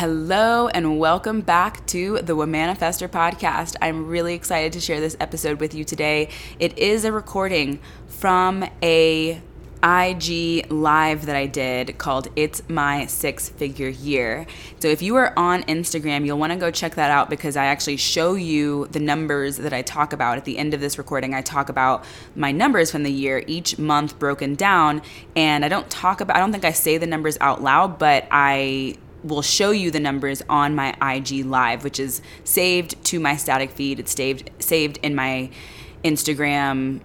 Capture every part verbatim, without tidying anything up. Hello and welcome back to the Womanifestor podcast. I'm really excited to share this episode with you today. It is a recording from a I G live that I did called It's My Six Figure Year. So if you are on Instagram, you'll want to go check that out because I actually show you the numbers that I talk about. At the end of this recording, I talk about my numbers from the year, each month broken down. And I don't talk about, I don't think I say the numbers out loud, but I will show you the numbers on my I G live, which is saved to my static feed. It's saved saved in my Instagram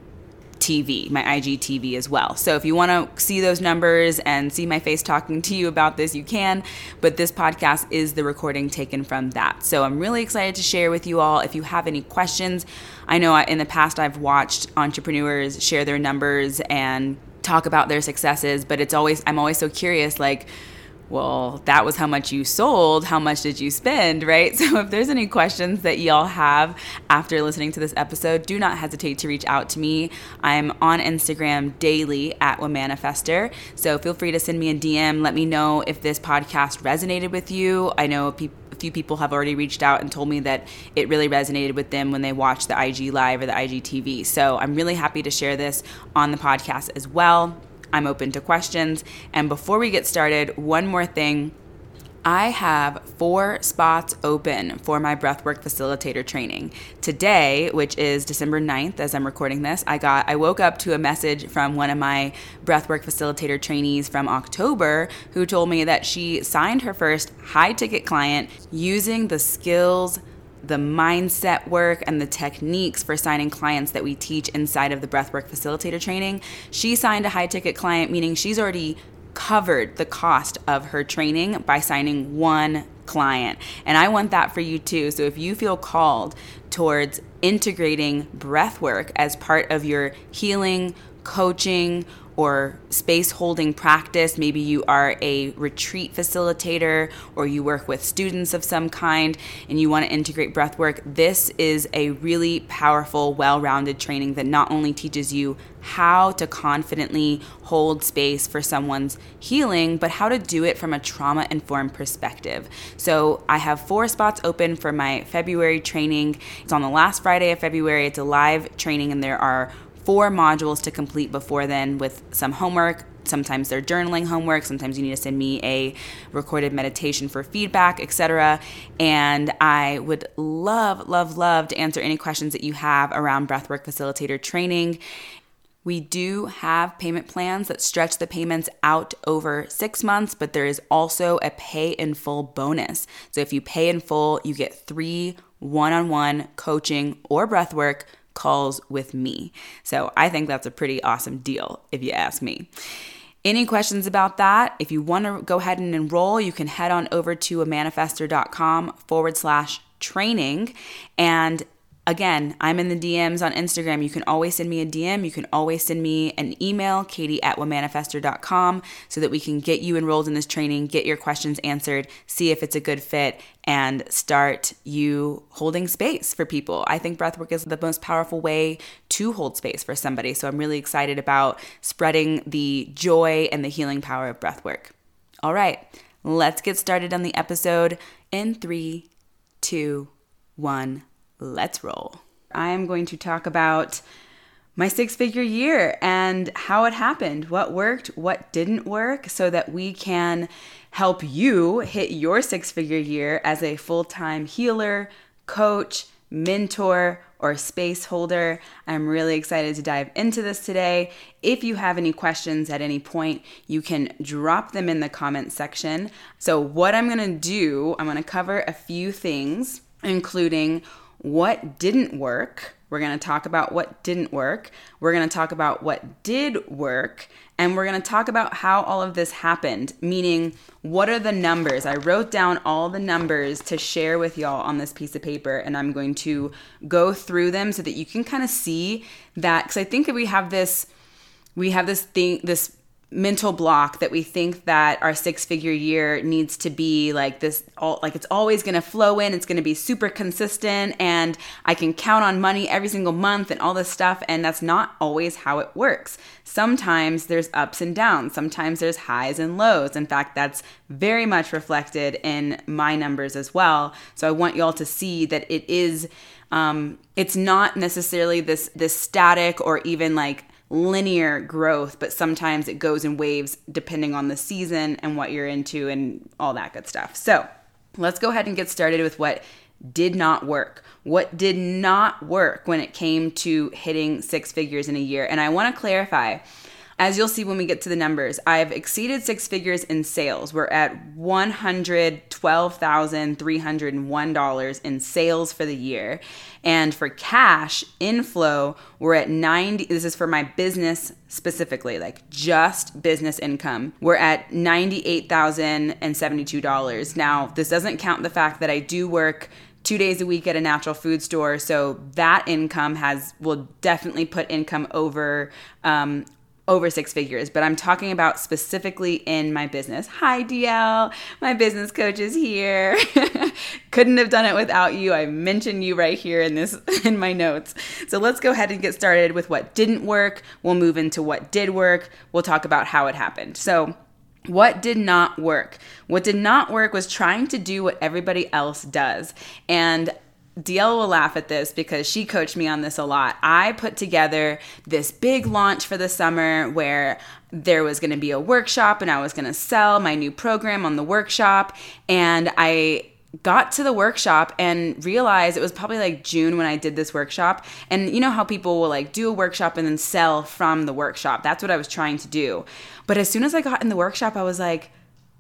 T V, my I G T V as well. So if you want to see those numbers and see my face talking to you about this, you can. But this podcast is the recording taken from that. So I'm really excited to share with you all. If you have any questions, I know in the past I've watched entrepreneurs share their numbers and talk about their successes, but it's always I'm always so curious, like, well, that was how much you sold. How much did you spend, right? So if there's any questions that y'all have after listening to this episode, do not hesitate to reach out to me. I'm on Instagram daily at Womanifestor. So feel free to send me a D M. Let me know if this podcast resonated with you. I know people A few people have already reached out and told me that it really resonated with them when they watched the I G Live or the I G T V. So I'm really happy to share this on the podcast as well. I'm open to questions. And before we get started, one more thing. I have four spots open for my breathwork facilitator training. Today, which is December ninth, as I'm recording this, I got I woke up to a message from one of my breathwork facilitator trainees from October who told me that she signed her first high-ticket client using the skills, the mindset work, and the techniques for signing clients that we teach inside of the breathwork facilitator training. She signed a high-ticket client, meaning she's already covered the cost of her training by signing one client. And I want that for you too. So if you feel called towards integrating breath work as part of your healing, coaching, or space holding practice, maybe you are a retreat facilitator or you work with students of some kind and you want to integrate breath work, this is a really powerful, well-rounded training that not only teaches you how to confidently hold space for someone's healing, but how to do it from a trauma-informed perspective. So I have four spots open for my February training. It's on the last Friday of February. It's a live training and there are four modules to complete before then with some homework. Sometimes they're journaling homework. Sometimes you need to send me a recorded meditation for feedback, et cetera. And I would love, love, love to answer any questions that you have around breathwork facilitator training. We do have payment plans that stretch the payments out over six months, but there is also a pay in full bonus. So if you pay in full, you get three one-on-one coaching or breathwork calls with me. So I think that's a pretty awesome deal if you ask me. Any questions about that? If you want to go ahead and enroll, you can head on over to amanifestor.com forward slash training. And again, I'm in the D Ms on Instagram. You can always send me a D M. You can always send me an email, katie at womanifestor.com, so that we can get you enrolled in this training, get your questions answered, see if it's a good fit, and start you holding space for people. I think breathwork is the most powerful way to hold space for somebody. So I'm really excited about spreading the joy and the healing power of breathwork. All right, let's get started on the episode in three, two, one. Let's roll. I am going to talk about my six-figure year and how it happened, what worked, what didn't work, so that we can help you hit your six-figure year as a full-time healer, coach, mentor, or space holder. I'm really excited to dive into this today. If you have any questions at any point, you can drop them in the comment section. So what I'm going to do, I'm going to cover a few things, including what didn't work. We're going to talk about what didn't work. We're going to talk about what did work. And we're going to talk about how all of this happened, meaning what are the numbers? I wrote down all the numbers to share with y'all on this piece of paper, and I'm going to go through them so that you can kind of see that, because I think that we have this, we have this thing, this mental block that we think that our six figure year needs to be like this, all, like it's always going to flow in, it's going to be super consistent, and I can count on money every single month and all this stuff. And that's not always how it works. Sometimes there's ups and downs. Sometimes there's highs and lows. In fact, that's very much reflected in my numbers as well. So I want y'all to see that it is, um, it's not necessarily this, this static or even like linear growth, but sometimes it goes in waves depending on the season and what you're into and all that good stuff. So let's go ahead and get started with what did not work. What did not work when it came to hitting six figures in a year? And I want to clarify, as you'll see when we get to the numbers, I've exceeded six figures in sales. We're at one hundred twelve thousand three hundred one dollars in sales for the year. And for cash inflow, we're at ninety, this is for my business specifically, like just business income. We're at ninety-eight thousand seventy-two dollars. Now, this doesn't count the fact that I do work two days a week at a natural food store. So that income has will definitely put income over um, over six figures, but I'm talking about specifically in my business. Hi, D L, my business coach is here. Couldn't have done it without you. I mentioned you right here in this in my notes. So let's go ahead and get started with what didn't work. We'll move into what did work. We'll talk about how it happened. So what did not work? What did not work was trying to do what everybody else does. And D L will laugh at this because she coached me on this a lot. I put together this big launch for the summer where there was going to be a workshop and I was going to sell my new program on the workshop. And I got to the workshop and realized it was probably like June when I did this workshop. And you know how people will like do a workshop and then sell from the workshop. That's what I was trying to do. But as soon as I got in the workshop, I was like,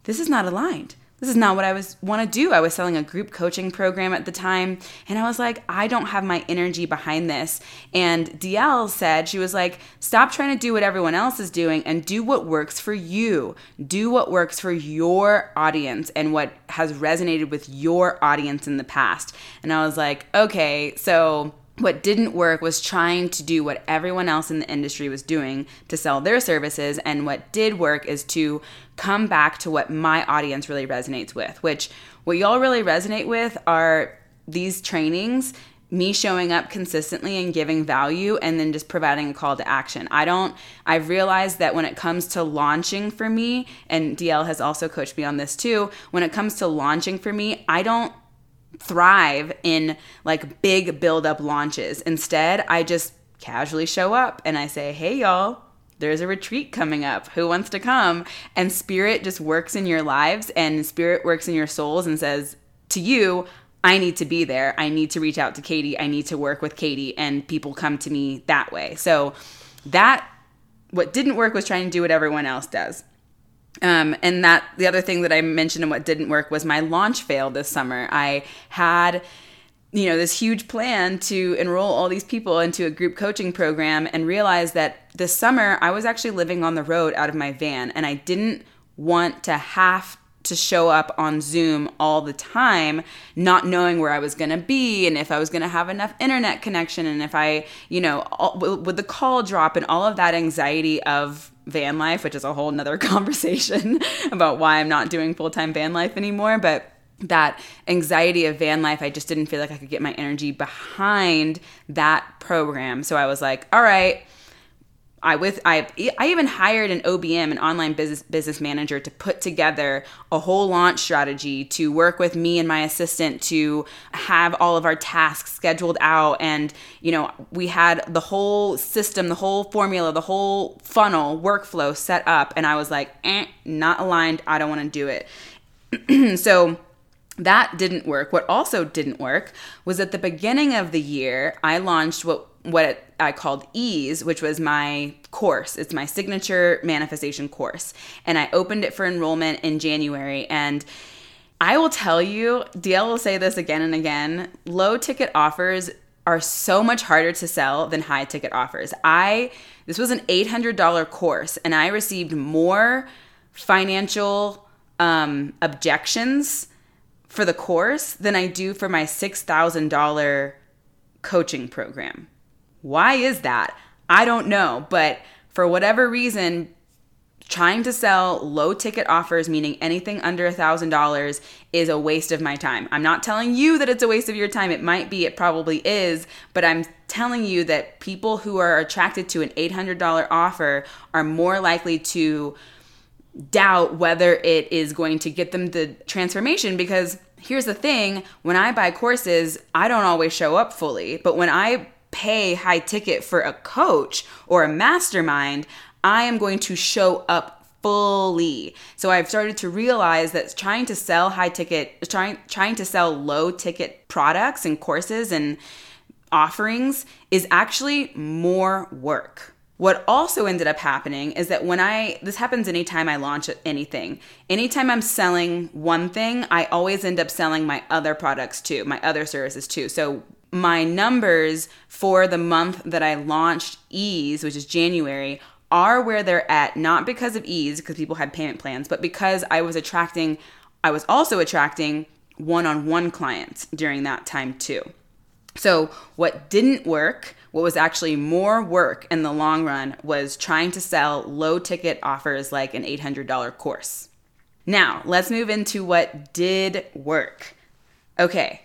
this is not aligned. This is not what I was want to do. I was selling a group coaching program at the time. And I was like, I don't have my energy behind this. And D L said, she was like, stop trying to do what everyone else is doing and do what works for you. Do what works for your audience and what has resonated with your audience in the past. And I was like, okay, so what didn't work was trying to do what everyone else in the industry was doing to sell their services. And what did work is to come back to what my audience really resonates with, which what y'all really resonate with are these trainings, me showing up consistently and giving value and then just providing a call to action. I don't, I've realized that when it comes to launching for me, and D L has also coached me on this too, when it comes to launching for me, I don't thrive in like big build up launches. Instead, I just casually show up and I say, hey y'all, there's a retreat coming up. Who wants to come? And spirit just works in your lives and spirit works in your souls and says to you, I need to be there. I need to reach out to Katie. I need to work with Katie, and people come to me that way. So that what didn't work was trying to do what everyone else does. Um, and that the other thing that I mentioned and what didn't work was my launch fail this summer. I had, you know, this huge plan to enroll all these people into a group coaching program and realized that this summer I was actually living on the road out of my van, and I didn't want to have to show up on Zoom all the time, not knowing where I was going to be and if I was going to have enough internet connection and if I, you know, all, would the call drop and all of that anxiety of van life, which is a whole nother conversation about why I'm not doing full-time van life anymore. But that anxiety of van life, I just didn't feel like I could get my energy behind that program. So I was like, all right, I with I I even hired an O B M, an online business business manager, to put together a whole launch strategy to work with me and my assistant to have all of our tasks scheduled out. And, you know, we had the whole system, the whole formula, the whole funnel workflow set up. And I was like, eh, not aligned. I don't want to do it. So that didn't work. What also didn't work was at the beginning of the year, I launched what what I called Ease, which was my course. It's my signature manifestation course. And I opened it for enrollment in January. And I will tell you, D L will say this again and again, low ticket offers are so much harder to sell than high ticket offers. I, this was an eight hundred dollars course, and I received more financial um, objections for the course than I do for my six thousand dollars coaching program. Why is that? I don't know, but for whatever reason, trying to sell low ticket offers, meaning anything under a thousand dollars, is a waste of my time. I'm not telling you that it's a waste of your time. It might be, it probably is, but I'm telling you that people who are attracted to an eight hundred dollars offer are more likely to doubt whether it is going to get them the transformation. Because here's the thing, when I buy courses, I don't always show up fully, but when I pay high ticket for a coach or a mastermind, I am going to show up fully. So I've started to realize that trying to sell high ticket, trying trying to sell low ticket products and courses and offerings is actually more work. What also ended up happening is that when I, this happens anytime I launch anything, anytime I'm selling one thing, I always end up selling my other products too, my other services too. So my numbers for the month that I launched Ease, which is January, are where they're at, not because of Ease, because people had payment plans, but because I was attracting, I was also attracting one-on-one clients during that time too. So what didn't work, what was actually more work in the long run, was trying to sell low-ticket offers like an eight hundred dollars course. Now, let's move into what did work. Okay,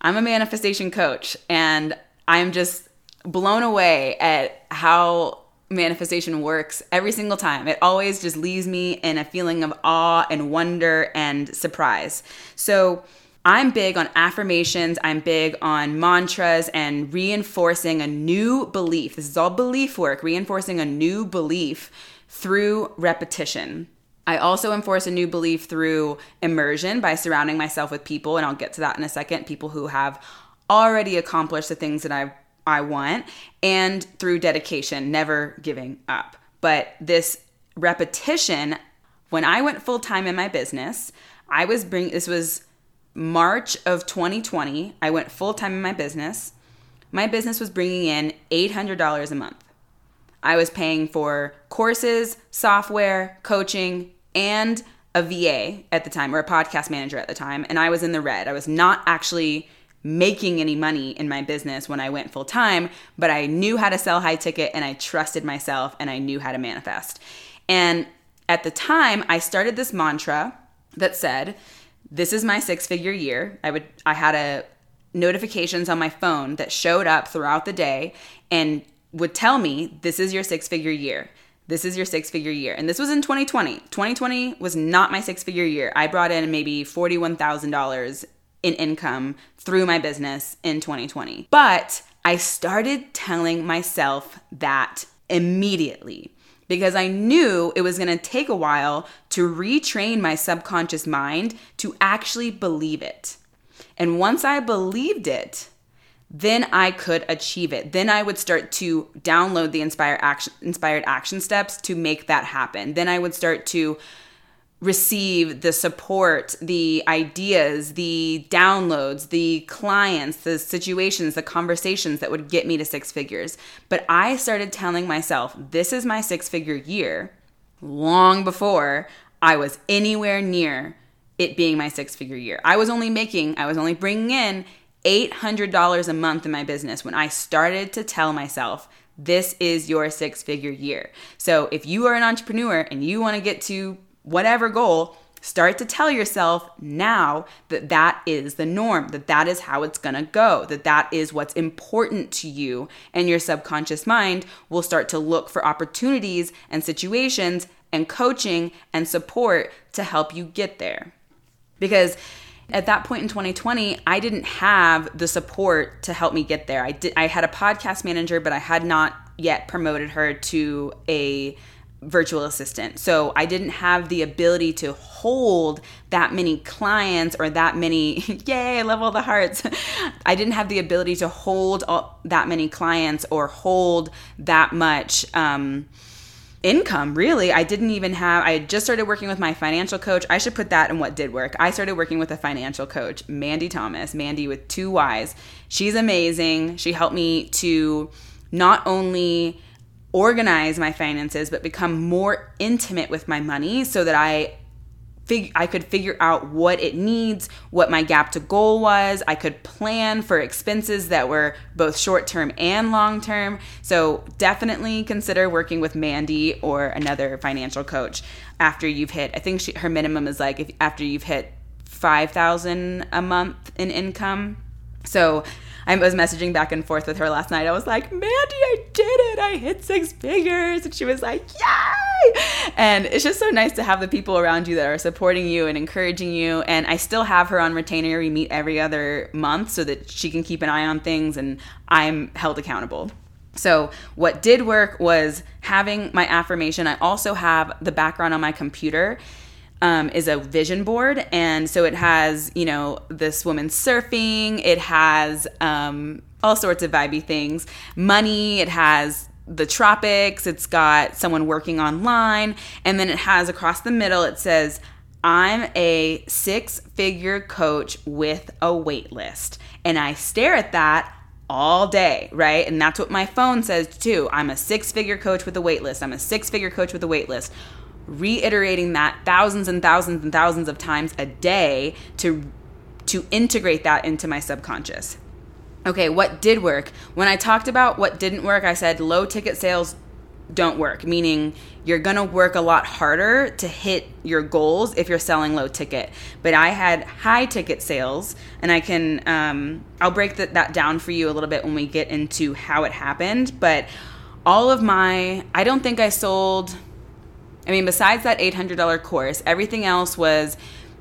I'm a manifestation coach, and I'm just blown away at how manifestation works every single time. It always just leaves me in a feeling of awe and wonder and surprise. So I'm big on affirmations, I'm big on mantras and reinforcing a new belief. This is all belief work, reinforcing a new belief through repetition. I also enforce a new belief through immersion by surrounding myself with people, and I'll get to that in a second, people who have already accomplished the things that I've I want, and through dedication, never giving up. But this repetition, when I went full-time in my business, I was bring. this was March of twenty twenty. I went full-time in my business. My business was bringing in eight hundred dollars a month. I was paying for courses, software, coaching, and a V A at the time, or a podcast manager at the time, and I was in the red. I was not actually making any money in my business when I went full time, but I knew how to sell high ticket, and I trusted myself, and I knew how to manifest. And at the time, I started this mantra that said, this is my six figure year. I would, I had a notifications on my phone that showed up throughout the day and would tell me, this is your six figure year. This is your six figure year. And this was in twenty twenty. twenty twenty was not my six figure year. I brought in maybe forty-one thousand dollars in income through my business in twenty twenty. But I started telling myself that immediately because I knew it was gonna take a while to retrain my subconscious mind to actually believe it. And once I believed it, then I could achieve it. Then I would start to download the inspired action, inspired action steps to make that happen. Then I would start to receive the support, the ideas, the downloads, the clients, the situations, the conversations that would get me to six figures. But I started telling myself, this is my six-figure year, long before I was anywhere near it being my six-figure year. I was only making, I was only bringing in eight hundred dollars a month in my business when I started to tell myself, this is your six-figure year. So if you are an entrepreneur and you want to get to whatever goal, start to tell yourself now that that is the norm, that that is how it's gonna go, that that is what's important to you, and your subconscious mind will start to look for opportunities and situations and coaching and support to help you get there. Because at that point in twenty twenty, I didn't have the support to help me get there. I did. I had a podcast manager, but I had not yet promoted her to a virtual assistant. So I didn't have the ability to hold that many clients or that many, yay, I love all the hearts. I didn't have the ability to hold all, that many clients or hold that much um, income, really. I didn't even have, I had just started working with my financial coach. I should put that in what did work. I started working with a financial coach, Mandy Thomas, Mandy with two Y's. She's amazing. She helped me to not only organize my finances, but become more intimate with my money so that I fig- I could figure out what it needs, what my gap to goal was. I could plan for expenses that were both short-term and long-term. So definitely consider working with Mandy or another financial coach after you've hit, I think she, her minimum is like if, after you've hit five thousand dollars a month in income. So I was messaging back and forth with her last night. I was like, Mandy, I did it. I hit six figures. And she was like, yay. And it's just so nice to have the people around you that are supporting you and encouraging you. And I still have her on retainer. We meet every other month so that she can keep an eye on things and I'm held accountable. So what did work was having my affirmation. I also have the background on my computer. Um, is a vision board. And so it has, you know, this woman surfing. It has um, all sorts of vibey things. Money. It has the tropics. It's got someone working online. And then it has across the middle, it says, I'm a six-figure coach with a wait list. And I stare at that all day, right? And that's what my phone says too. I'm a six-figure coach with a wait list. I'm a six-figure coach with a wait list. Reiterating that thousands and thousands and thousands of times a day to to integrate that into my subconscious. Okay, what did work? When I talked about what didn't work, I said low ticket sales don't work, meaning you're gonna work a lot harder to hit your goals if you're selling low ticket. But I had high ticket sales, and I can, um, I'll break the, that down for you a little bit when we get into how it happened. But all of my, I don't think I sold... I mean, besides that eight hundred dollars course, everything else was,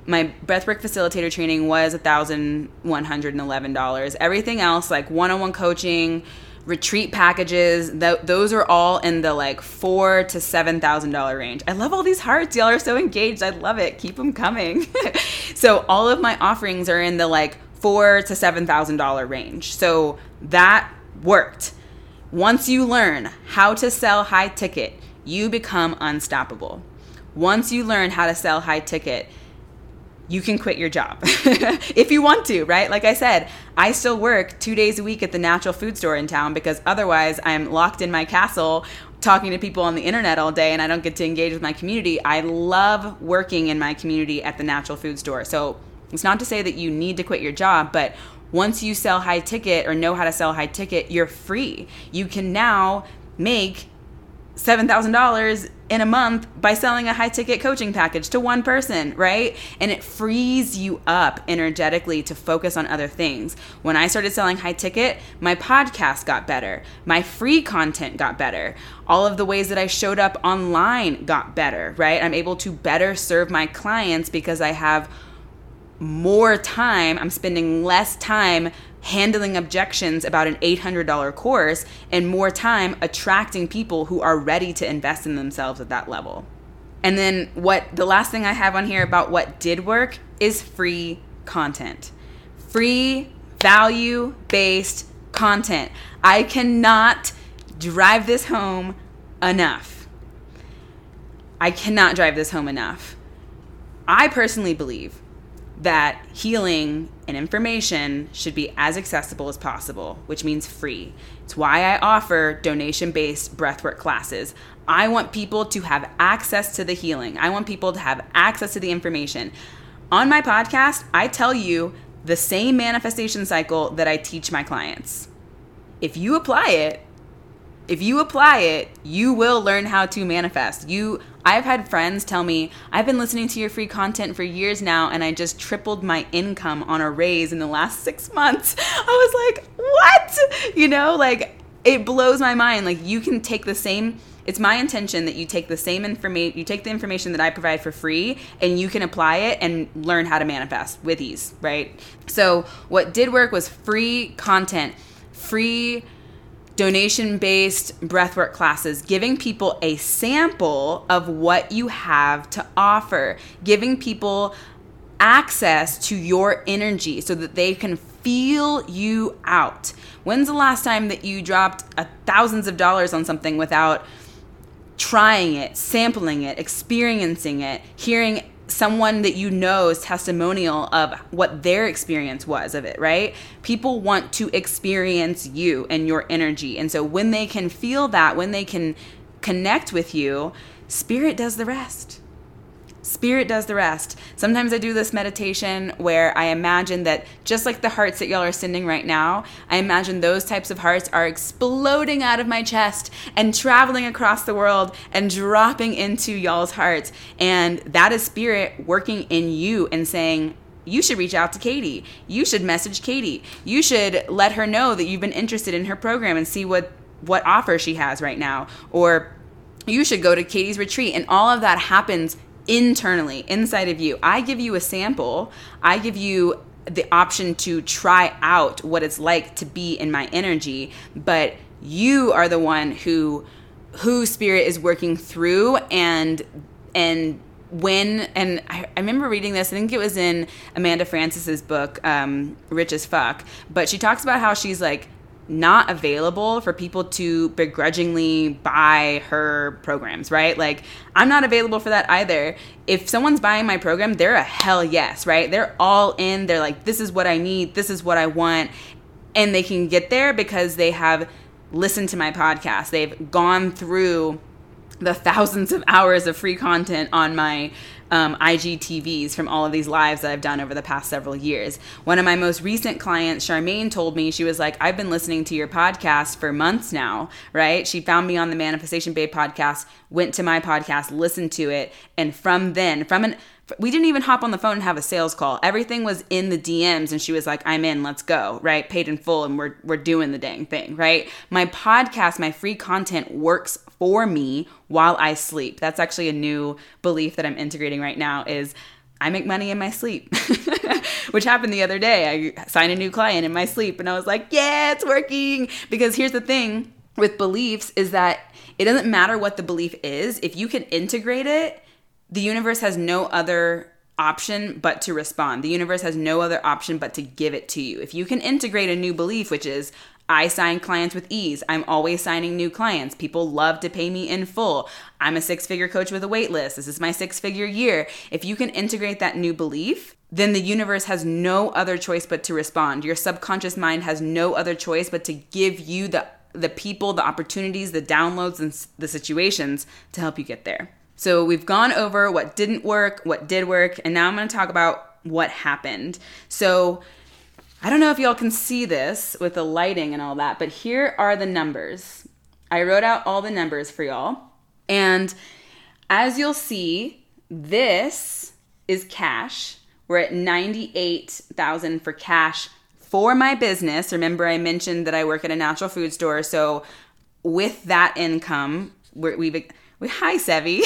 my breathwork facilitator training was one thousand one hundred eleven dollars. Everything else, like one-on-one coaching, retreat packages, th- those are all in the like four thousand dollars to seven thousand dollars range. I love all these hearts. Y'all are so engaged. I love it. Keep them coming. So all of my offerings are in the like four thousand dollars to seven thousand dollars range. So that worked. Once you learn how to sell high ticket, you become unstoppable. Once you learn how to sell high ticket, you can quit your job if you want to, right? Like I said, I still work two days a week at the natural food store in town because otherwise I'm locked in my castle talking to people on the internet all day and I don't get to engage with my community. I love working in my community at the natural food store. So it's not to say that you need to quit your job, but once you sell high ticket or know how to sell high ticket, you're free. You can now make seven thousand dollars in a month by selling a high ticket coaching package to one person, right? And it frees you up energetically to focus on other things. When I started selling high ticket, my podcast got better. My free content got better. All of the ways that I showed up online got better, right? I'm able to better serve my clients because I have more time. I'm spending less time handling objections about an eight hundred dollars course and more time attracting people who are ready to invest in themselves at that level. And then what the last thing I have on here about what did work is free content. Free value-based content. I cannot drive this home enough. I cannot drive this home enough. I personally believe that healing and information should be as accessible as possible, which means free. It's why I offer donation-based breathwork classes. I want people to have access to the healing. I want people to have access to the information. On my podcast, I tell you the same manifestation cycle that I teach my clients. If you apply it, if you apply it, you will learn how to manifest. You, I've had friends tell me, I've been listening to your free content for years now, and I just tripled my income on a raise in the last six months. I was like, what? You know, like it blows my mind. Like you can take the same, it's my intention that you take the same information, you take the information that I provide for free and you can apply it and learn how to manifest with ease, right? So what did work was free content, free donation-based breathwork classes, giving people a sample of what you have to offer, giving people access to your energy so that they can feel you out. When's the last time that you dropped a thousands of dollars on something without trying it, sampling it, experiencing it, hearing someone that you know's testimonial of what their experience was of it, right? People want to experience you and your energy. And so when they can feel that, when they can connect with you, spirit does the rest. Spirit does the rest. Sometimes I do this meditation where I imagine that just like the hearts that y'all are sending right now, I imagine those types of hearts are exploding out of my chest and traveling across the world and dropping into y'all's hearts. And that is Spirit working in you and saying, you should reach out to Katie. You should message Katie. You should let her know that you've been interested in her program and see what, what offer she has right now. Or you should go to Katie's retreat. And all of that happens internally, inside of you. I give you a sample. I give you the option to try out what it's like to be in my energy, but you are the one who who Spirit is working through. And and when and I, I remember reading this, I think it was in Amanda Francis's book, um, Rich as Fuck, but she talks about how she's like not available for people to begrudgingly buy her programs, right? Like, I'm not available for that either. If someone's buying my program, they're a hell yes, right? They're all in. They're like, this is what I need. This is what I want. And they can get there because they have listened to my podcast. They've gone through the thousands of hours of free content on my um, I G T Vs from all of these lives that I've done over the past several years. One of my most recent clients, Charmaine, told me, she was like, I've been listening to your podcast for months now, right? She found me on the Manifestation Bay podcast, went to my podcast, listened to it. And from then, from an, we didn't even hop on the phone and have a sales call. Everything was in the D Ms, and she was like, I'm in, let's go, right? Paid in full, and we're we're doing the dang thing, right? My podcast, my free content works for me while I sleep. That's actually a new belief that I'm integrating right now, is I make money in my sleep, which happened the other day. I signed a new client in my sleep, and I was like, yeah, it's working. Because here's the thing with beliefs is that it doesn't matter what the belief is. If you can integrate it, the universe has no other option but to respond. The universe has no other option but to give it to you. If you can integrate a new belief, which is, I sign clients with ease. I'm always signing new clients. People love to pay me in full. I'm a six-figure coach with a wait list. This is my six-figure year. If you can integrate that new belief, then the universe has no other choice but to respond. Your subconscious mind has no other choice but to give you the, the people, the opportunities, the downloads, and the situations to help you get there. So we've gone over what didn't work, what did work, and now I'm going to talk about what happened. So I don't know if y'all can see this with the lighting and all that, but here are the numbers. I wrote out all the numbers for y'all. And as you'll see, this is cash. We're at ninety-eight thousand dollars for cash for my business. Remember, I mentioned that I work at a natural food store. So with that income, we're, we've... Hi, Sevi.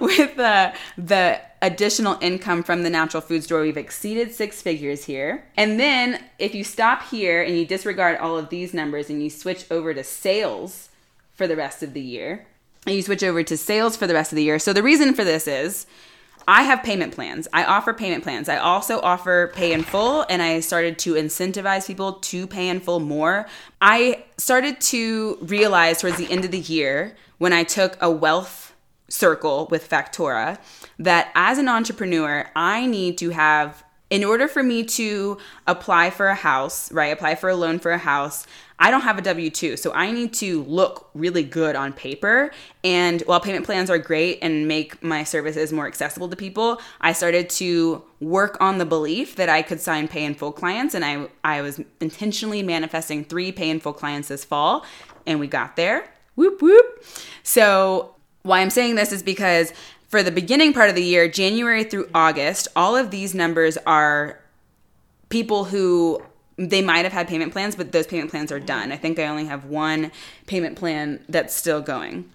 With uh, the additional income from the natural food store, we've exceeded six figures here. And then if you stop here and you disregard all of these numbers and you switch over to sales for the rest of the year, and you switch over to sales for the rest of the year. So the reason for this is I have payment plans. I offer payment plans. I also offer pay in full, and I started to incentivize people to pay in full more. I started to realize towards the end of the year, when I took a wealth circle with Factora, that as an entrepreneur, I need to have, in order for me to apply for a house, right, apply for a loan for a house, I don't have a W two. So I need to look really good on paper. And while payment plans are great and make my services more accessible to people, I started to work on the belief that I could sign pay in full clients. And I, I was intentionally manifesting three pay in full clients this fall, and we got there. Whoop, whoop. So why I'm saying this is because for the beginning part of the year, January through August, all of these numbers are people who they might have had payment plans, but those payment plans are done. I think I only have one payment plan that's still going.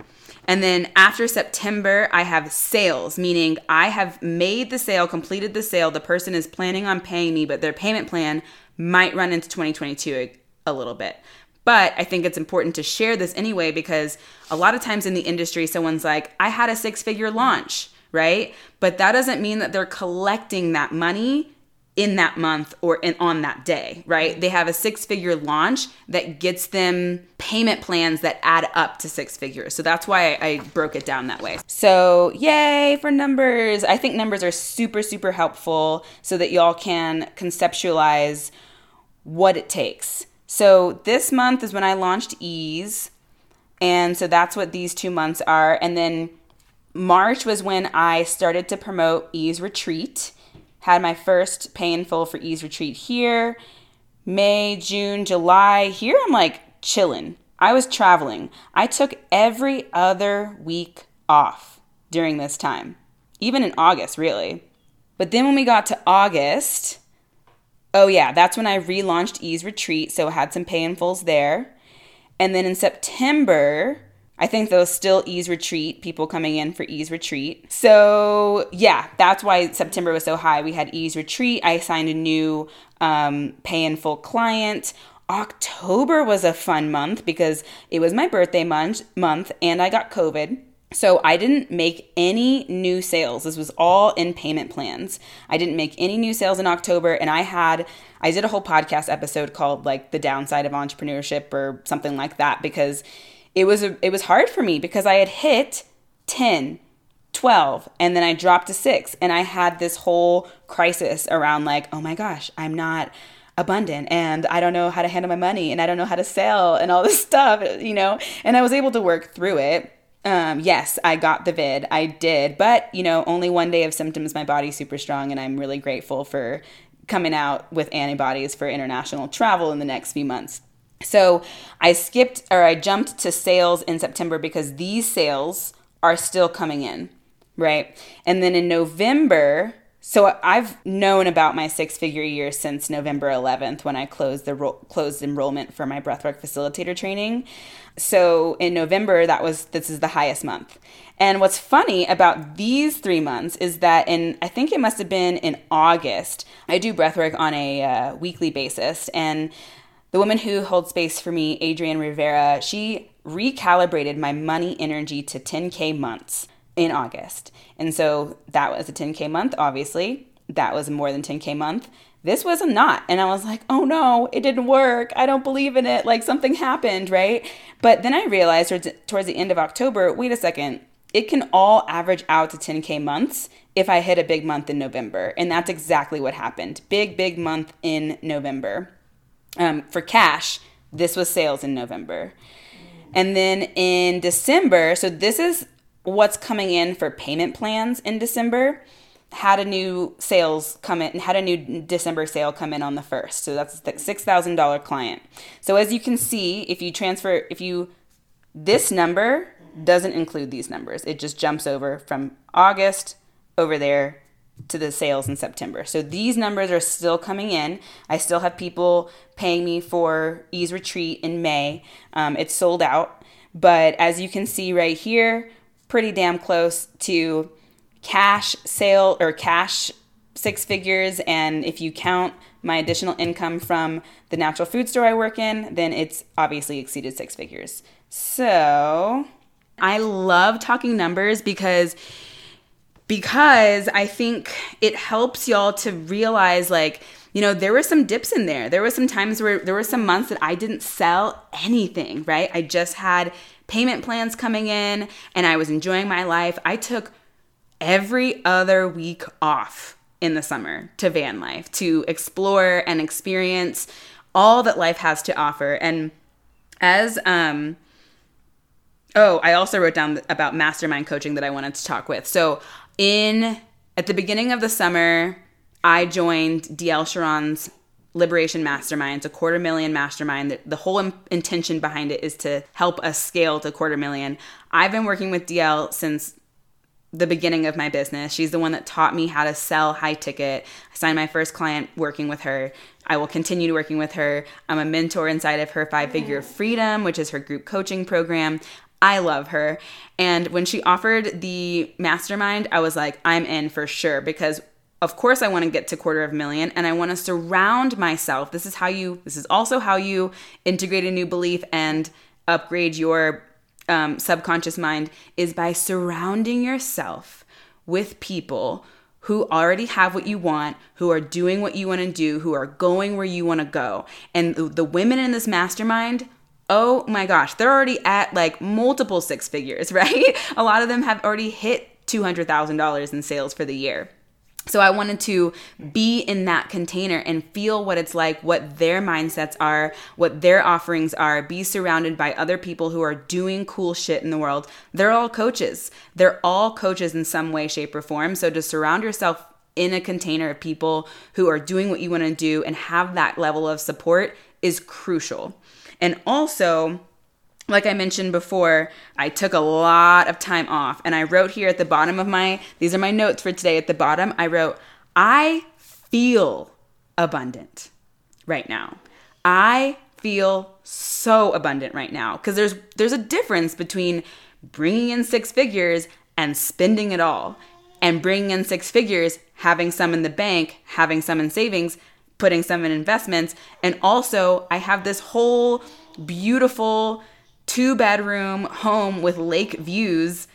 And then after September, I have sales, meaning I have made the sale, completed the sale. The person is planning on paying me, but their payment plan might run into twenty twenty-two a, a little bit. But I think it's important to share this anyway, because a lot of times in the industry, someone's like, I had a six-figure launch, right? But that doesn't mean that they're collecting that money in that month or in, on that day, right? They have a six-figure launch that gets them payment plans that add up to six figures. So that's why I, I broke it down that way. So yay for numbers. I think numbers are super, super helpful so that y'all can conceptualize what it takes. So this month is when I launched Ease, and so that's what these two months are. And then March was when I started to promote Ease Retreat. Had my first pay in full for Ease Retreat here. May, June, July. Here I'm like chilling. I was traveling. I took every other week off during this time. Even in August, really. But then when we got to August, oh yeah, that's when I relaunched Ease Retreat. So I had some pay in fulls there. And then in September, I think there was still Ease Retreat, people coming in for Ease Retreat. So yeah, that's why September was so high. We had Ease Retreat. I signed a new um, pay in full client. October was a fun month because it was my birthday month, month and I got COVID. So I didn't make any new sales. This was all in payment plans. I didn't make any new sales in October. And I had, I did a whole podcast episode called like The Downside of Entrepreneurship or something like that, because it was, a, it was hard for me because I had hit ten, twelve, and then I dropped to six. And I had this whole crisis around like, oh my gosh, I'm not abundant and I don't know how to handle my money and I don't know how to sell and all this stuff, you know, and I was able to work through it. Um, yes, I got the vid. I did. But, you know, only one day of symptoms. My body's super strong and I'm really grateful for coming out with antibodies for international travel in the next few months. So I skipped or I jumped to sales in September because these sales are still coming in, right? And then in November, so I've known about my six-figure year since November eleventh when I closed the ro- closed enrollment for my breathwork facilitator training. So in November, that was this is the highest month. And what's funny about these three months is that in, I think it must have been in August, I do breathwork on a uh, weekly basis. And the woman who holds space for me, Adrienne Rivera, she recalibrated my money energy to ten K months in August. And so that was a ten K month, obviously. That was more than ten K month. This was not. And I was like, oh no, it didn't work. I don't believe in it. Like something happened, right? But then I realized towards the end of October, wait a second, it can all average out to ten K months if I hit a big month in November. And that's exactly what happened. Big, big month in November. Um, for cash, this was sales in November. And then in December, so this is what's coming in for payment plans in December, had a new sales come in, had a new December sale come in on the first. So that's the six thousand dollars client. So as you can see, if you transfer, if you, this number doesn't include these numbers. It just jumps over from August over there to the sales in September. So these numbers are still coming in. I still have people paying me for Ease Retreat in May. Um, it's sold out. But as you can see right here, pretty damn close to cash sale or cash six figures. And if you count my additional income from the natural food store I work in, then it's obviously exceeded six figures. So I love talking numbers because, because I think it helps y'all to realize like, you know, there were some dips in there. There were some times where there were some months that I didn't sell anything, right? I just had payment plans coming in, and I was enjoying my life. I took every other week off in the summer to van life, to explore and experience all that life has to offer. And as, um, oh, I also wrote down about mastermind coaching that I wanted to talk with. So in, at the beginning of the summer, I joined D L Sharon's Liberation Masterminds, a quarter million mastermind. The whole in- intention behind it is to help us scale to quarter million. I've been working with D L since the beginning of my business. She's the one that taught me how to sell high ticket. I signed my first client working with her. I will continue working with her. I'm a mentor inside of her Five Figure Freedom, which is her group coaching program. I love her. And when she offered the mastermind, I was like, I'm in for sure, because of course I want to get to quarter of a million and I want to surround myself. This is how you, this is also how you integrate a new belief and upgrade your um, subconscious mind, is by surrounding yourself with people who already have what you want, who are doing what you want to do, who are going where you want to go. And the women in this mastermind, oh my gosh, they're already at like multiple six figures, right? A lot of them have already hit two hundred thousand dollars in sales for the year. So I wanted to be in that container and feel what it's like, what their mindsets are, what their offerings are, be surrounded by other people who are doing cool shit in the world. They're all coaches. They're all coaches in some way, shape, or form. So to surround yourself in a container of people who are doing what you want to do and have that level of support is crucial. And also, like I mentioned before, I took a lot of time off, and I wrote here at the bottom of my, these are my notes for today. At the bottom, I wrote, I feel abundant right now. I feel so abundant right now, because there's there's a difference between bringing in six figures and spending it all, and bringing in six figures, having some in the bank, having some in savings, putting some in investments. And also, I have this whole beautiful two bedroom home with lake views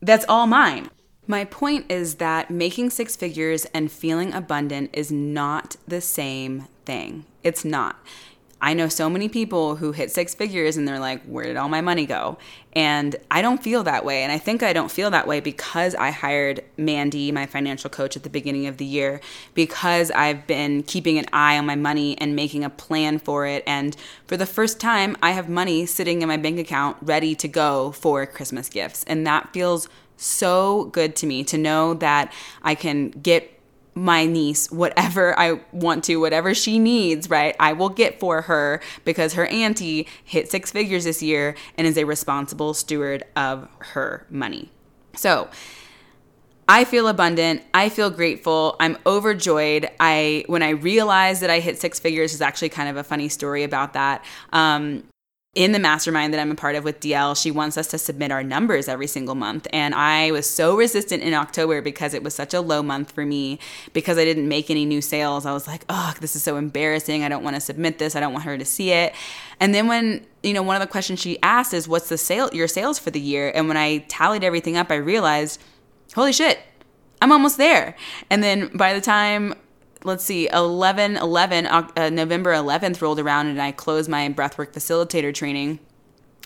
that's all mine. My point is that making six figures and feeling abundant is not the same thing. It's not. I know so many people who hit six figures and they're like, where did all my money go? And I don't feel that way. And I think I don't feel that way because I hired Mandy, my financial coach, at the beginning of the year, because I've been keeping an eye on my money and making a plan for it. And for the first time, I have money sitting in my bank account ready to go for Christmas gifts. And that feels so good to me, to know that I can get my niece whatever I want to, whatever she needs, right? I will get for her, because her auntie hit six figures this year and is a responsible steward of her money. So I feel abundant. I feel grateful. I'm overjoyed. I, when I realized that I hit six figures, is actually kind of a funny story about that. Um, In the mastermind that I'm a part of with D L, she wants us to submit our numbers every single month. And I was so resistant in October because it was such a low month for me, because I didn't make any new sales. I was like, oh, this is so embarrassing. I don't want to submit this. I don't want her to see it. And then when, you know, one of the questions she asked is, what's the sale, your sales for the year? And when I tallied everything up, I realized, holy shit, I'm almost there. And then by the time Let's see, eleven eleven, uh, November eleventh rolled around and I closed my breathwork facilitator training,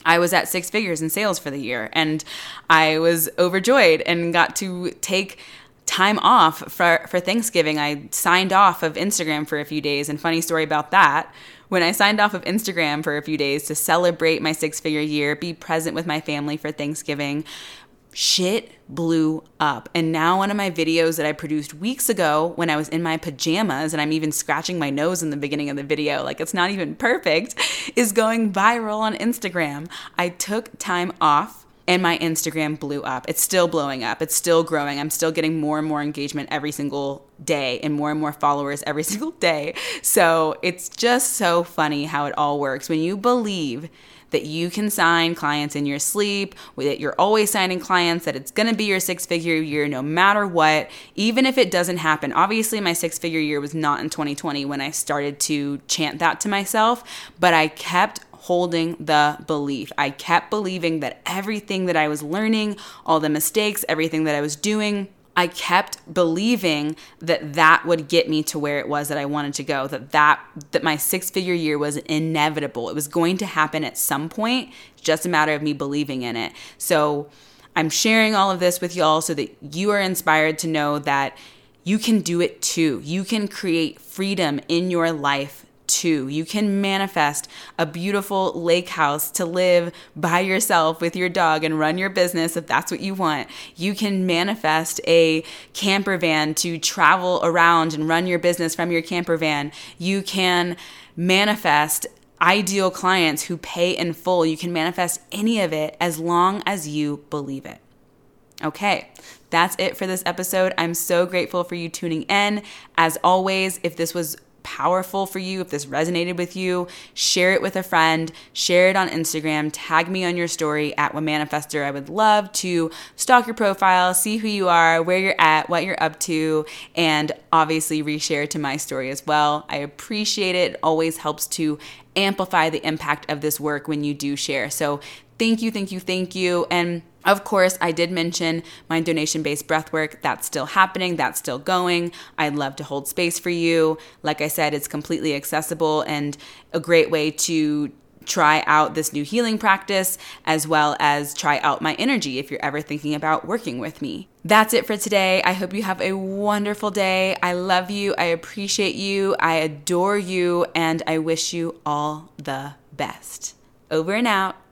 I was at six figures in sales for the year. And I was overjoyed and got to take time off for, for Thanksgiving. I signed off of Instagram for a few days. And funny story about that, when I signed off of Instagram for a few days to celebrate my six-figure year, be present with my family for Thanksgiving, shit blew up. And now one of my videos that I produced weeks ago, when I was in my pajamas, and I'm even scratching my nose in the beginning of the video, like it's not even perfect, is going viral on Instagram. I took time off and my Instagram blew up. It's still blowing up. It's still growing. I'm still getting more and more engagement every single day and more and more followers every single day. So it's just so funny how it all works. When you believe that you can sign clients in your sleep, that you're always signing clients, that it's gonna be your six-figure year no matter what, even if it doesn't happen. Obviously, my six-figure year was not in twenty twenty when I started to chant that to myself, but I kept holding the belief. I kept believing that everything that I was learning, all the mistakes, everything that I was doing, I kept believing that that would get me to where it was that I wanted to go, that that that my six-figure year was inevitable. It was going to happen at some point, just a matter of me believing in it. So I'm sharing all of this with y'all so that you are inspired to know that you can do it too. You can create freedom in your life too. You can manifest a beautiful lake house to live by yourself with your dog and run your business if that's what you want. You can manifest a camper van to travel around and run your business from your camper van. You can manifest ideal clients who pay in full. You can manifest any of it as long as you believe it. Okay, that's it for this episode. I'm so grateful for you tuning in. As always, if this was powerful for you, if this resonated with you, share it with a friend, share it on Instagram, tag me on your story at Womanifestor. I would love to stalk your profile, see who you are, where you're at, what you're up to, and obviously reshare to my story as well. I appreciate it. It always helps to amplify the impact of this work when you do share. So thank you, thank you, thank you. And of course, I did mention my donation-based breathwork. That's still happening. That's still going. I'd love to hold space for you. Like I said, it's completely accessible and a great way to try out this new healing practice, as well as try out my energy if you're ever thinking about working with me. That's it for today. I hope you have a wonderful day. I love you. I appreciate you. I adore you. And I wish you all the best. Over and out.